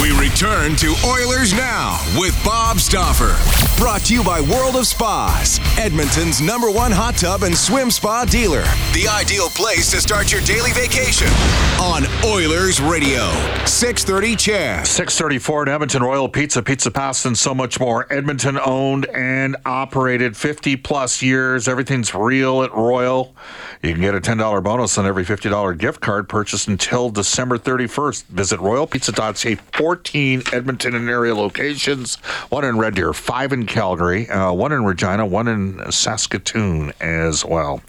We return to Oilers Now with Bob Stauffer. Brought to you by World of Spas, Edmonton's number one hot tub and swim spa dealer. The ideal place to start your daily vacation on Oilers Radio. 6:30 Chad. 6:34 in Edmonton. Royal Pizza, Pizza Pasta, and so much more. Edmonton owned and operated 50-plus years. Everything's real at Royal. You can get a $10 bonus on every $50 gift card purchased until December 31st. Visit royalpizza.ca. 14 Edmonton and area locations, one in Red Deer, 5 in Calgary, one in Regina, one in Saskatoon as well.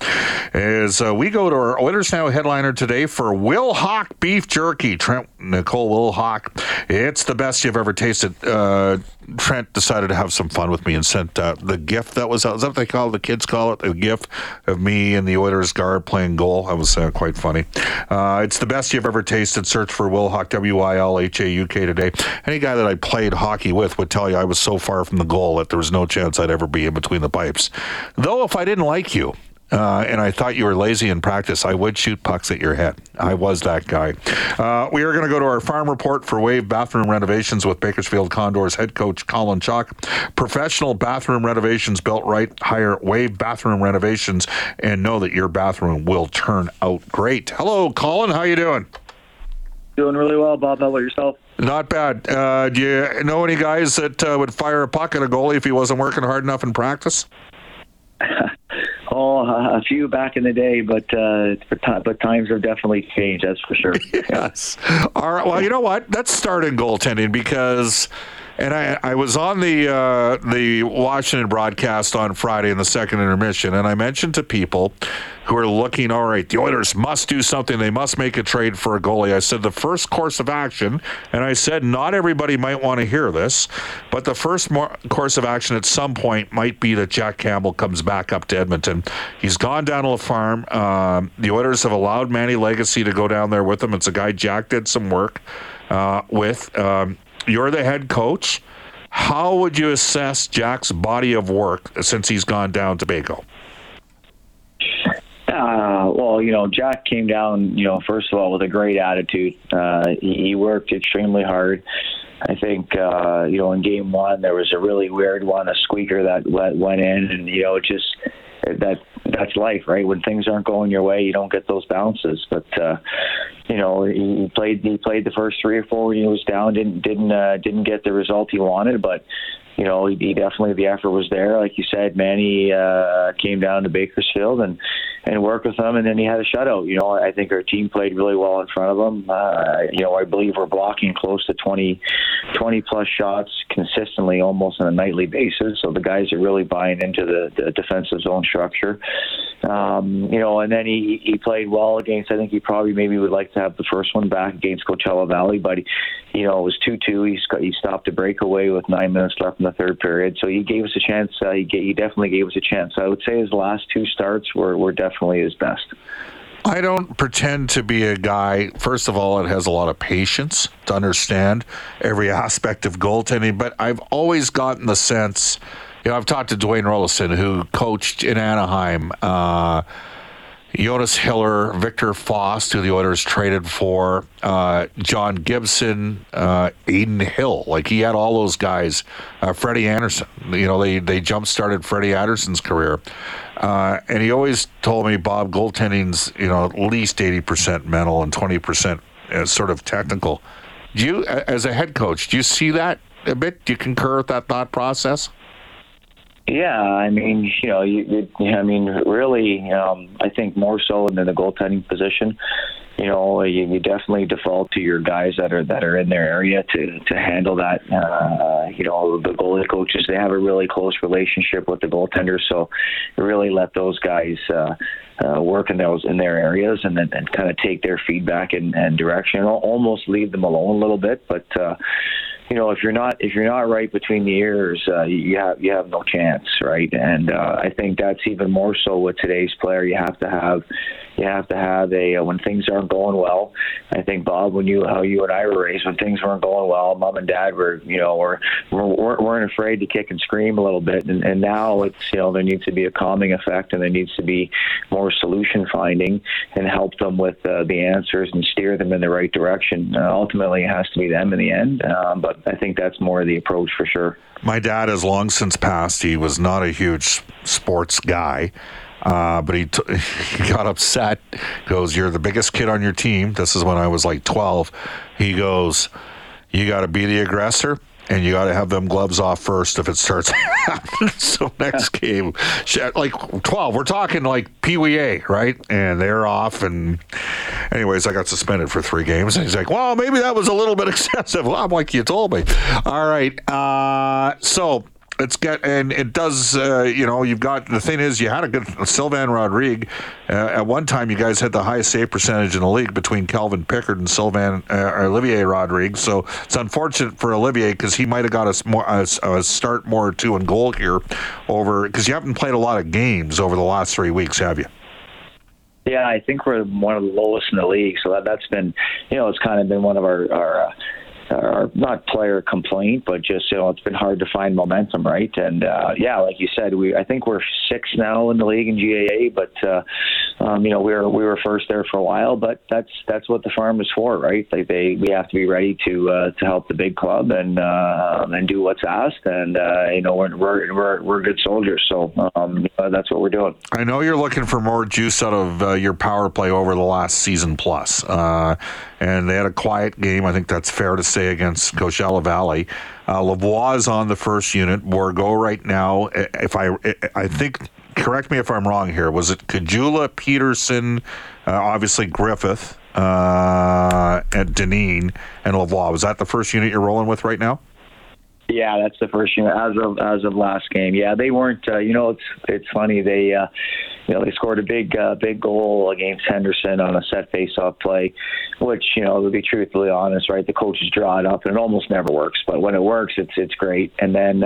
As we go to our Oilers Now headliner today for Wilhauk Beef Jerky. Trent Nicole Wilhauk, it's the best you've ever tasted. Trent decided to have some fun with me and sent the GIF that was out. Is that what they call it? The kids call it the GIF of me and the Oilers guard playing goal. That was quite funny. It's the best you've ever tasted. Search for Wilhauk, W-I-L-H-A-U-K today. Any guy that I played hockey with would tell you I was so far from the goal that there was no chance I'd ever be in between the pipes. Though if I didn't like you, and I thought you were lazy in practice, I would shoot pucks at your head. I was that guy. We are going to go to our farm report for Wave Bathroom Renovations with Bakersfield Condors head coach Colin Chaulk. Professional bathroom renovations built right. Hire Wave Bathroom Renovations and know that your bathroom will turn out great. Hello, Colin. How you doing? Doing really well, Bob. How about yourself? Not bad. Do you know any guys that would fire a puck at a goalie if he wasn't working hard enough in practice? Oh, a few back in the day, but times have definitely changed, that's for sure. Yes. All right. Well, you know what? Let's start in goaltending because, and I was on the Washington broadcast on Friday in the second intermission, and I mentioned to people who are looking, all right, the Oilers must do something. They must make a trade for a goalie. I said the first course of action, and I said not everybody might want to hear this, but the first course of action at some point might be that Jack Campbell comes back up to Edmonton. He's gone down to the farm. The Oilers have allowed Manny Legacy to go down there with him. It's a guy Jack did some work with. You're the head coach. How would you assess Jack's body of work since he's gone down to Borgo? Well, you know, Jack came down, you know, first of all, with a great attitude. He worked extremely hard. I think, you know, in game one, there was a really weird one, a squeaker that went in, and, you know, just that's life, right? When things aren't going your way, you don't get those bounces. But, you know, he played the first 3 or 4 when he was down, didn't get the result he wanted, but, you know, he definitely, the effort was there. Like you said, Manny came down to Bakersfield and worked with them, and then he had a shutout. You know, I think our team played really well in front of them. You know, I believe we're blocking close to 20-plus shots consistently, almost on a nightly basis. So the guys are really buying into the defensive zone structure. You know, and then he played well against, I think he probably maybe would like to have the first one back against Coachella Valley, but, you know, it was 2-2. He stopped a breakaway with 9 minutes left in the third period. So he gave us a chance. He definitely gave us a chance. I would say his last 2 starts were definitely his best. I don't pretend to be a guy, first of all, that has a lot of patience to understand every aspect of goaltending, but I've always gotten the sense, you know, I've talked to Dwayne Rolison, who coached in Anaheim, Jonas Hiller, Victor Foss, who the Oilers traded for, John Gibson, Aidan Hill. Like, he had all those guys. Freddie Anderson, you know, they jump-started Freddie Anderson's career. And he always told me, Bob, goaltending's, you know, at least 80% mental and 20% sort of technical. Do you, as a head coach, do you see that a bit? Do you concur with that thought process? Yeah, I mean, you know, really, I think more so than the goaltending position. You know, you definitely default to your guys that are in their area to handle that. You know, the goalie coaches, they have a really close relationship with the goaltenders, so really let those guys work in their areas and kind of take their feedback and direction. I'll almost leave them alone a little bit, but. You know, if you're not right between the ears, you have no chance, right? And I think that's even more so with today's player. You have to have you have to have a when things aren't going well. I think, Bob, how you and I were raised, when things weren't going well, Mom and Dad weren't afraid to kick and scream a little bit. And now it's there needs to be a calming effect, and there needs to be more solution finding and help them with the answers and steer them in the right direction. Ultimately, it has to be them in the end. But I think that's more the approach for sure. My dad has long since passed. He was not a huge sports guy. But he got upset. Goes, "You're the biggest kid on your team." This is when I was like 12. He goes, "You got to be the aggressor, and you got to have them gloves off first if it starts happening." So next game, like 12, we're talking like PWA, right? And they're off. And anyways, I got suspended for 3 games. And he's like, "Well, maybe that was a little bit excessive." Well, I'm like, "You told me." All right. So. You had a good Sylvain Rodrigue. At one time, you guys had the highest save percentage in the league between Kelvin Pickard and Olivier Rodrigue. So it's unfortunate for Olivier because he might have got a start more or two in goal here because you haven't played a lot of games over the last 3 weeks, have you? Yeah, I think we're one of the lowest in the league. So that's been, it's kind of been one of our not player complaint, but just, it's been hard to find momentum, right? And like you said, I think we're 6th now in the league in GAA, but we were first there for a while. But that's what the farm is for, right? Like we have to be ready to help the big club and do what's asked. And we're good soldiers, so that's what we're doing. I know you're looking for more juice out of your power play over the last season plus, and they had a quiet game. I think that's fair to say against Coachella Valley. Lavoie is on the first unit. Borgo right now. If I think, correct me if I'm wrong here. Was it Kajula, Peterson, obviously Griffith, and Dineen, and Lavoie? Was that the first unit you're rolling with right now? Yeah, that's the first unit as of last game. Yeah, they weren't. It's funny they. They scored a big goal against Henderson on a set face-off play, which, to be truthfully honest, right, the coaches draw it up, and it almost never works. But when it works, it's great. And then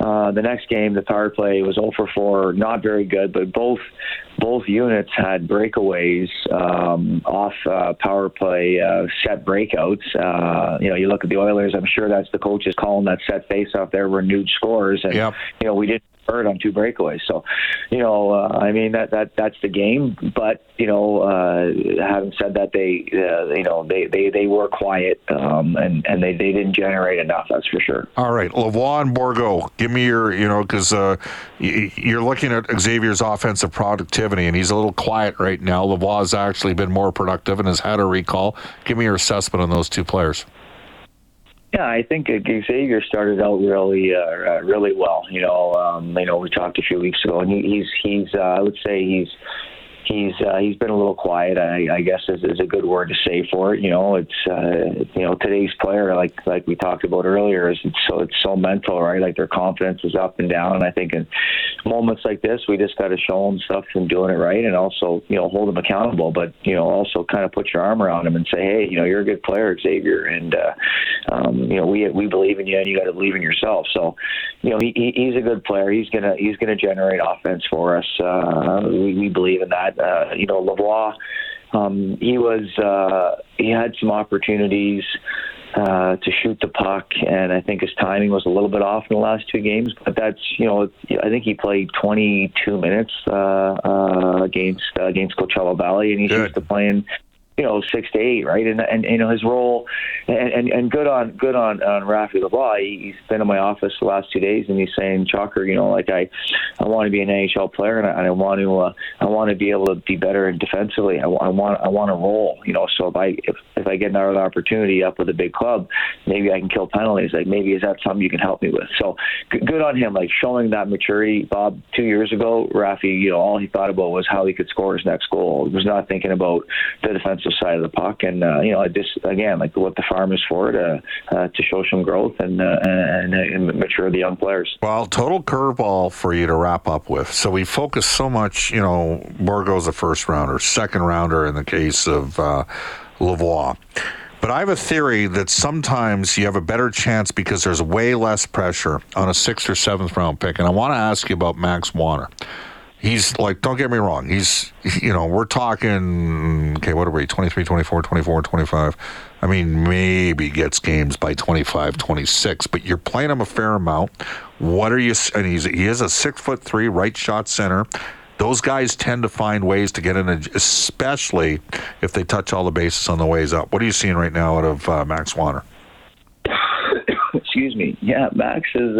the next game, the power play was 0 for 4, not very good, but both units had breakaways off power play set breakouts. You look at the Oilers, I'm sure that's the coaches calling that set face-off there, renewed scores. And, yep. We didn't hurt on 2 breakaways. So, that's the game. But, having said that, they were quiet and they didn't generate enough, that's for sure. All right. Lavoie and Borgo, give me your, because you're looking at Xavier's offensive productivity and he's a little quiet right now. Lavoie's actually been more productive and has had a recall. Give me your assessment on those 2 players. Yeah, I think Xavier started out really well. We talked a few weeks ago, and I would say he's been a little quiet. I guess is a good word to say for it. Today's player, like we talked about earlier, it's so mental, right? Like their confidence is up and down. And I think in moments like this, we just got to show them stuff and doing it right, and also hold them accountable. But also kind of put your arm around them and say, hey, you're a good player, Xavier, and we believe in you, and you got to believe in yourself. So he's a good player. He's gonna generate offense for us. We believe in that. Lavoie, he had some opportunities to shoot the puck, and I think his timing was a little bit off in the last 2 games. But that's, I think he played 22 minutes against Coachella Valley, and he's used to playing 6 to 8, right? And his role, and good on Rafi LeBlanc. He's been in my office the last 2 days, and he's saying, "Chalker, I want to be an NHL player, and I want to be able to be better defensively. I want to roll, So if I get another opportunity up with a big club, maybe I can kill penalties. Like maybe is that something you can help me with? So good on him, like showing that maturity. Bob, 2 years ago, Rafi, all he thought about was how he could score his next goal. He was not thinking about the defense side of the puck, and what the farm is for, to show some growth and mature the young players. Well, total curveball for you to wrap up with. So we focus so much, Borgo's a first rounder, second rounder in the case of Lavoie. But I have a theory that sometimes you have a better chance because there's way less pressure on a 6th or 7th round pick. And I want to ask you about Max Wanner. he's like, don't get me wrong. He's, you know, we're talking, okay, what are we, 23, 24, 24, 25. I mean, maybe gets games by 25, 26, but you're playing him a fair amount. What are you, and he is a 6'3" right shot center. Those guys tend to find ways to get in, especially if they touch all the bases on the ways up. What are you seeing right now out of Max Wanner? Excuse me. Yeah, Max is,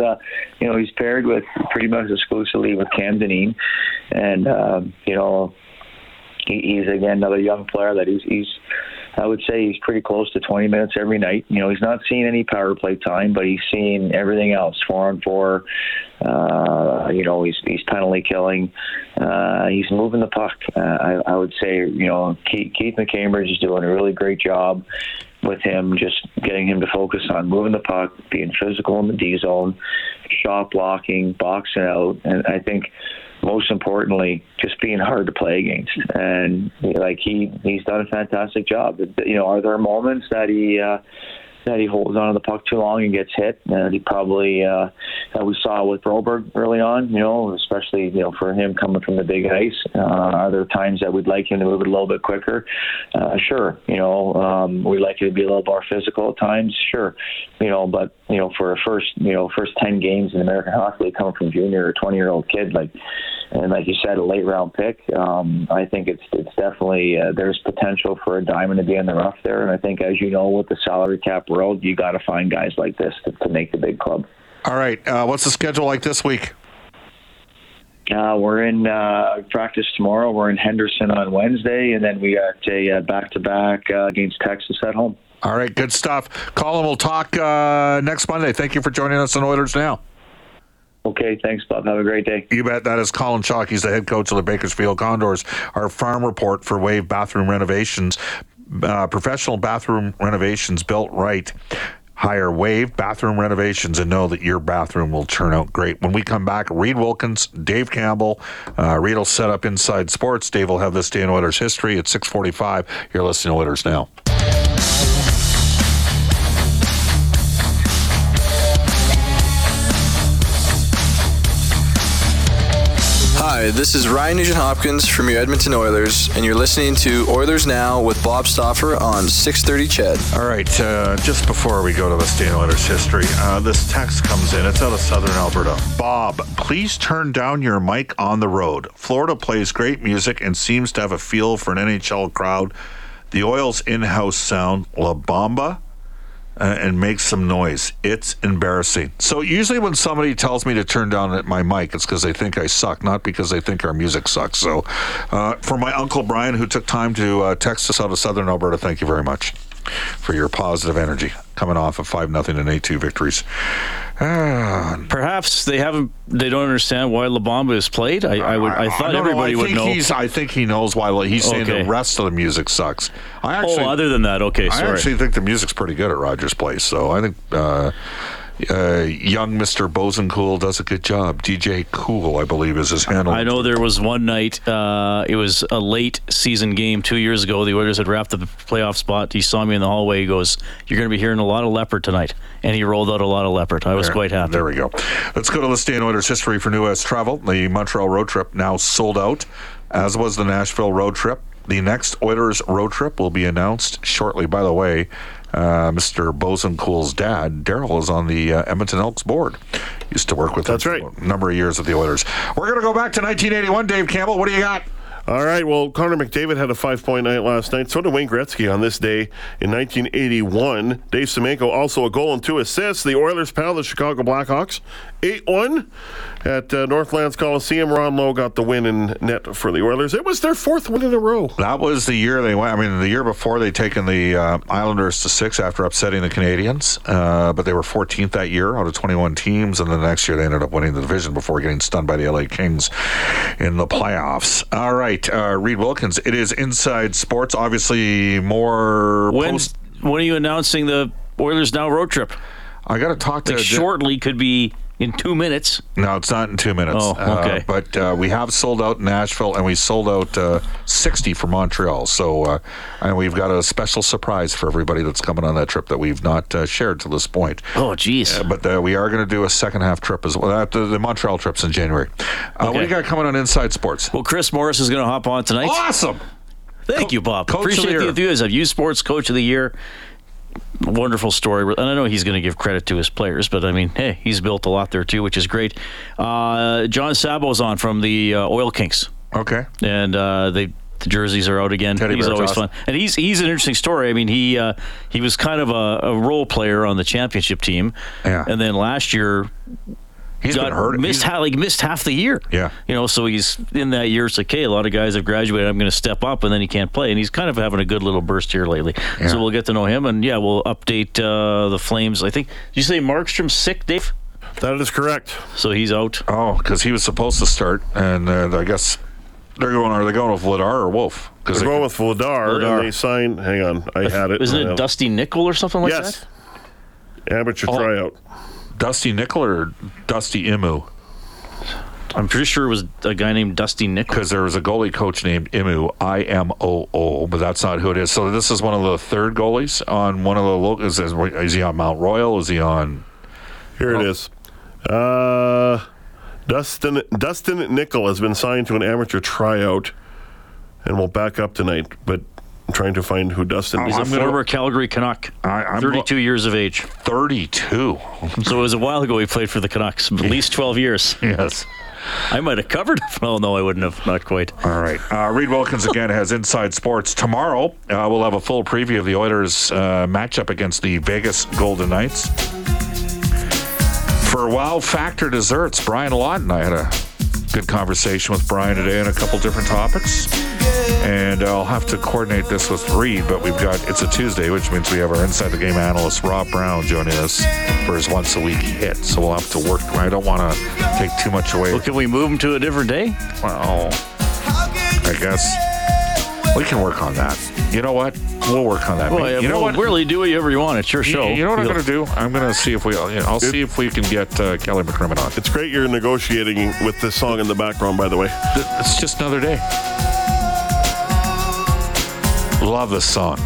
you know, he's paired with pretty much exclusively with Cam Dineen. And, you know, he's, again, another young player that he's, I would say he's pretty close to 20 minutes every night. You know, he's not seeing any power play time, but he's seeing everything else, 4-on-4. You know, he's penalty killing. He's moving the puck. I would say, you know, Keith McCambridge is doing a really great job with him, just getting him to focus on moving the puck, being physical in the D zone, shot blocking, boxing out, and I think most importantly, just being hard to play against. And like he's done a fantastic job. You know, are there moments that he holds on to the puck too long and gets hit? He probably that we saw with Broberg early on. You know, especially for him coming from the big ice. Are there times that we'd like him to move it a little bit quicker? Sure. You know, we'd like him to be a little more physical at times. Sure. You know, but you know, for a first 10 games in the American Hockey League, coming from junior or 20-year-old kid, like. And like you said, a late-round pick. I think it's definitely there's potential for a diamond to be in the rough there. And I think, as you know, with the salary cap world, you got to find guys like this to make the big club. All right. What's the schedule like this week? We're in practice tomorrow. We're in Henderson on Wednesday, and then we got a back-to-back against Texas at home. All right. Good stuff. Colin, we'll talk next Monday. Thank you for joining us on Oilers Now. Okay, thanks, Bob. Have a great day. You bet. That is Colin Chaulk. He's the head coach of the Bakersfield Condors. Our farm report for Wave Bathroom Renovations. Professional bathroom renovations built right. Hire Wave Bathroom Renovations and know that your bathroom will turn out great. When we come back, Reed Wilkins, Dave Campbell. Reed will set up Inside Sports. Dave will have This Day in Oilers History at 6:45. You're listening to Oilers Now. Hi, this is Ryan Nugent-Hopkins from your Edmonton Oilers, and you're listening to Oilers Now with Bob Stauffer on 630 CHED. All right, just before we go to the State Oilers history, this text comes in. It's out of Southern Alberta. Bob, please turn down your mic on the road. Florida plays great music and seems to have a feel for an NHL crowd. The Oil's in-house sound, La Bomba. And make some noise. It's embarrassing. So usually when somebody tells me to turn down my mic, it's because they think I suck, not because they think our music sucks. So for my Uncle Brian, who took time to text us out of Southern Alberta, thank you very much for your positive energy coming off of 5-0 and 8-2 victories. Perhaps they don't understand why La Bomba is played. I thought everybody would know. I think he knows why. He's saying the rest of the music sucks. Other than that, okay. Sorry. I actually think the music's pretty good at Rogers Place. So I think young Mr. Bosancool does a good job. DJ Cool, I believe, is his handle. I know there was one night. It was a late season game 2 years ago. The Oilers had wrapped the playoff spot. He saw me in the hallway. He goes, "You're going to be hearing a lot of Leopard tonight." And he rolled out a lot of Leopard. I was quite happy. There we go. Let's go to This Day in Oilers History for New West Travel. The Montreal road trip now sold out, as was the Nashville road trip. The next Oilers road trip will be announced shortly. By the way, Mr. Bosancool's dad, Daryl, is on the Edmonton Elks board. Used to work with him for a number of years at the Oilers. We're going to go back to 1981. Dave Campbell, what do you got? All right, well, Connor McDavid had a 5-point night last night. So did Wayne Gretzky on this day in 1981. Dave Semenko also a goal and 2 assists. The Oilers pound the Chicago Blackhawks 8-1 at Northlands Coliseum. Ron Lowe got the win in net for the Oilers. It was their 4th win in a row. That was the year they went. I mean, the year before they'd taken the Islanders to 6 after upsetting the Canadiens. But they were 14th that year out of 21 teams. And the next year they ended up winning the division before getting stunned by the LA Kings in the playoffs. All right. Reed Wilkins. It is Inside Sports. Obviously, more. When are you announcing the Oilers Now road trip? I got to talk to. Shortly could be in 2 minutes. No, it's not in 2 minutes. Oh, okay. But we have sold out in Nashville, and we sold out 60 for Montreal. So, and we've got a special surprise for everybody that's coming on that trip that we've not shared to this point. Oh, geez. But we are going to do a second half trip as well. The Montreal trip's in January. Okay. What do you got coming on Inside Sports? Well, Chris Morris is going to hop on tonight. Awesome. Thank you, Bob. Coach Appreciate the enthusiasm. U Sports Coach of the Year. Wonderful story. And I know he's going to give credit to his players, but I mean, hey, he's built a lot there too, which is great. John Sabo's on from the Oil Kings. Okay. And the jerseys are out again. He's always fun. And he's an interesting story. I mean, he was kind of a role player on the championship team. Yeah. And then last year... He's been hurt. Missed half the year. Yeah. You know, so he's in that year. It's like, hey, a lot of guys have graduated. I'm going to step up, and then he can't play. And he's kind of having a good little burst here lately. Yeah. So we'll get to know him, and, yeah, we'll update the Flames. I think, did you say Markstrom's sick, Dave? That is correct. So he's out. Oh, because he was supposed to start, and I guess are they going with Vladar or Wolf? They're going with Vladar, and they signed, hang on, I had it. Isn't it Dustin Nickel or something like that? Yes. Amateur tryout. Dusty Nickel or Dusty Imu? I'm pretty sure it was a guy named Dusty Nickel. Because there was a goalie coach named Imu, I-M-O-O, but that's not who it is. So this is one of the third goalies on one of the locals. Is he on Mount Royal? Is he on... Here it is. Dustin Nickel has been signed to an amateur tryout and will back up tonight, but... I'm trying to find who Dustin is. He's a former Calgary Canuck, 32 years of age. 32? So it was a while ago he played for the Canucks, at least 12 years. Yes. I might have covered it. Well, no, I wouldn't have. Not quite. All right. Reed Wilkins again has Inside Sports. Tomorrow, we'll have a full preview of the Oilers' matchup against the Vegas Golden Knights. For Wow Factor Desserts, Brian Lawton. I had a good conversation with Brian today on a couple different topics. And I'll have to coordinate this with Reed, but we've got, it's a Tuesday, which means we have our Inside the Game analyst, Rob Brown, joining us for his once-a-week hit. So we'll have to work. I don't want to take too much away. Well, can we move him to a different day? Well, I guess we can work on that. You know what? We'll work on that. Well, you know what? Really do whatever you want. It's your show. You know what I'm going to do? I'm going to see if I'll see if we can get Kelly McCrimmon on. It's great you're negotiating with this song in the background, by the way. It's just another day. Love this song.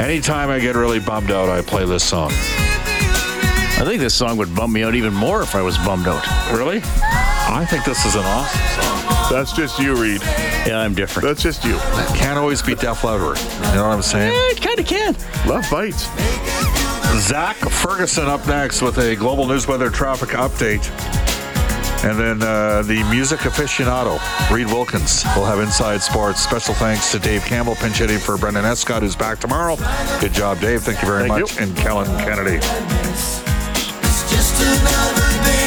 Anytime I get really bummed out, I play this song. I think this song would bum me out even more if I was bummed out. Really? I think this is an awesome song. That's just you, Reed. Yeah, I'm different. That's just you. That can't always be Def Leppard. You know what I'm saying? Yeah, it kind of can. Love bites. Zach Ferguson up next with a global news weather traffic update. And then the music aficionado, Reed Wilkins, will have Inside Sports. Special thanks to Dave Campbell, pinch hitting for Brendan Escott, who's back tomorrow. Good job, Dave. Thank you very much. And Kellen Kennedy. It's just another day.